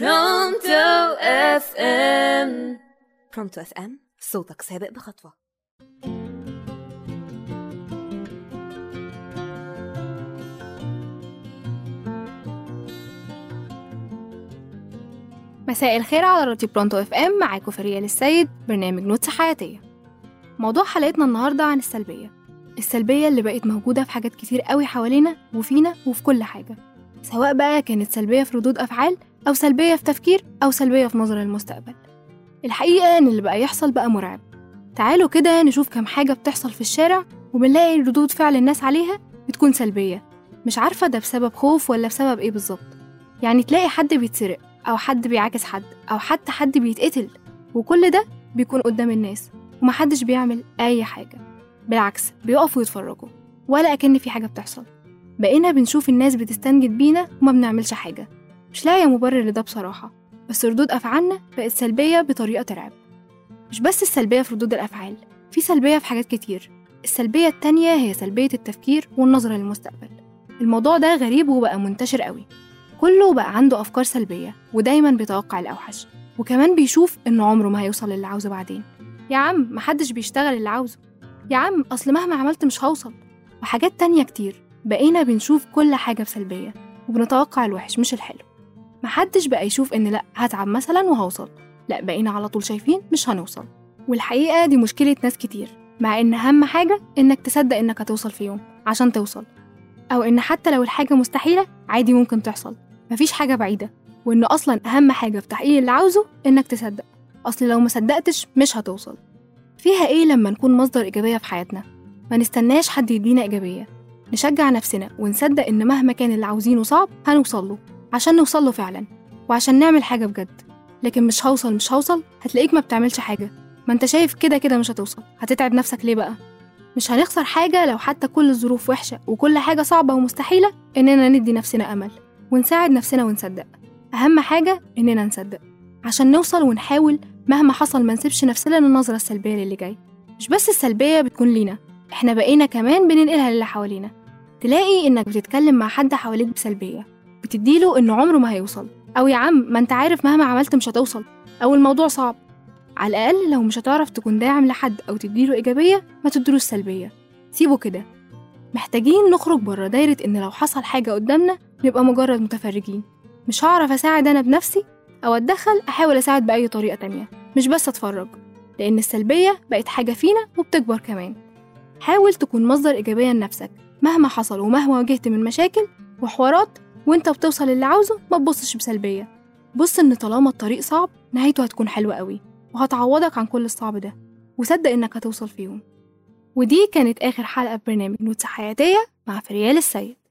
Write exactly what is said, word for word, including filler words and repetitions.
برونتو اف ام. برونتو اف ام، صوتك سابق بخطوة. مساء الخير على راديو برونتو اف ام، معاكم فريال السيد، برنامج نوتس حياتية. موضوع حلقتنا النهاردة عن السلبية السلبية اللي بقت موجودة في حاجات كتير قوي حوالينا وفينا وفي كل حاجة، سواء بقى كانت سلبية في ردود أفعال أو سلبية في تفكير أو سلبية في نظرة للمستقبل. الحقيقة إن اللي بقى يحصل بقى مرعب. تعالوا كده نشوف كم حاجة بتحصل في الشارع وبنلاقي ردود فعل الناس عليها بتكون سلبية، مش عارفة ده بسبب خوف ولا بسبب إيه بالظبط. يعني تلاقي حد بيتسرق أو حد بيعاكس حد أو حتى حد بيتقتل، وكل ده بيكون قدام الناس ومحدش بيعمل أي حاجة، بالعكس بيقفوا يتفرجوا ولا أكن في حاجة بتحصل. بقينا بنشوف الناس بتستنجد بينا وما بنعملش حاجة، مش لاقية مبرر لده بصراحة، بس ردود أفعالنا بقت سلبية بطريقة ترعب. مش بس السلبية في ردود الأفعال، في سلبية في حاجات كتير. السلبية التانية هي سلبية التفكير والنظرة للمستقبل. الموضوع ده غريب وبقى منتشر قوي، كله بقى عنده أفكار سلبية ودايما بيتوقع الأوحش، وكمان بيشوف إنه عمره ما هيوصل للي عاوزه بعدين. يا عم محدش بيشتغل اللي عاوزه، يا عم أصل مهما عملت مش هوصل، وحاجات تانية كتير. بقينا بنشوف كل حاجة بسلبية وبنتوقع الوحش مش الحلو. محدش بقى يشوف إن لأ هتعب مثلا وهوصل، لأ بقينا على طول شايفين مش هنوصل. والحقيقة دي مشكلة ناس كتير، مع إن أهم حاجة إنك تصدق إنك هتوصل في يوم عشان توصل، أو إن حتى لو الحاجة مستحيلة عادي ممكن تحصل، مفيش حاجة بعيدة، وإن أصلا أهم حاجة في تحقيق اللي عاوزه إنك تصدق، أصل لو ما صدقتش مش هتوصل. فيها إيه لما نكون مصدر إيجابية في حياتنا؟ ما نستناش حد يدينا إيجابية، نشجع نفسنا ونصدق إن مهما كان اللي عاوزينه صعب هنوصله، عشان نوصله فعلا وعشان نعمل حاجة بجد. لكن مش هوصل مش هوصل هتلاقيك ما بتعملش حاجة، ما انت شايف كده كده مش هتوصل، هتتعب نفسك ليه بقى؟ مش هنخسر حاجة لو حتى كل الظروف وحشة وكل حاجة صعبة ومستحيلة إننا ندي نفسنا أمل ونساعد نفسنا ونصدق. أهم حاجة إننا نصدق عشان نوصل ونحاول، مهما حصل ما نسيبش نفسنا للنظرة السلبية للي جاي. مش بس السلبية بتكون لينا احنا، بقينا كمان بننقلها للي حوالينا. تلاقي انك بتتكلم مع حد حواليك بسلبية، بتديله انه عمره ما هيوصل، او يا عم ما انت عارف مهما عملت مش هتوصل، او الموضوع صعب. على الاقل لو مش هتعرف تكون داعم لحد او تديله ايجابية، ما تديله السلبية، سيبه كده. محتاجين نخرج بره دايرة ان لو حصل حاجة قدامنا نبقى مجرد متفرجين. مش هعرف اساعد انا بنفسي أو أتدخل، أحاول أساعد بأي طريقة تانية، مش بس أتفرج، لأن السلبية بقت حاجة فينا وبتكبر كمان. حاول تكون مصدر إيجابية لنفسك مهما حصل ومهما واجهت من مشاكل وحوارات، وإنت بتوصل اللي عاوزه ما تبصش بسلبية. بص إن طالما الطريق صعب نهايته هتكون حلوة قوي وهتعوضك عن كل الصعب ده، وصدق إنك هتوصل في يوم. ودي كانت آخر حلقة في برنامج نوتس حياتية مع فريال السيد.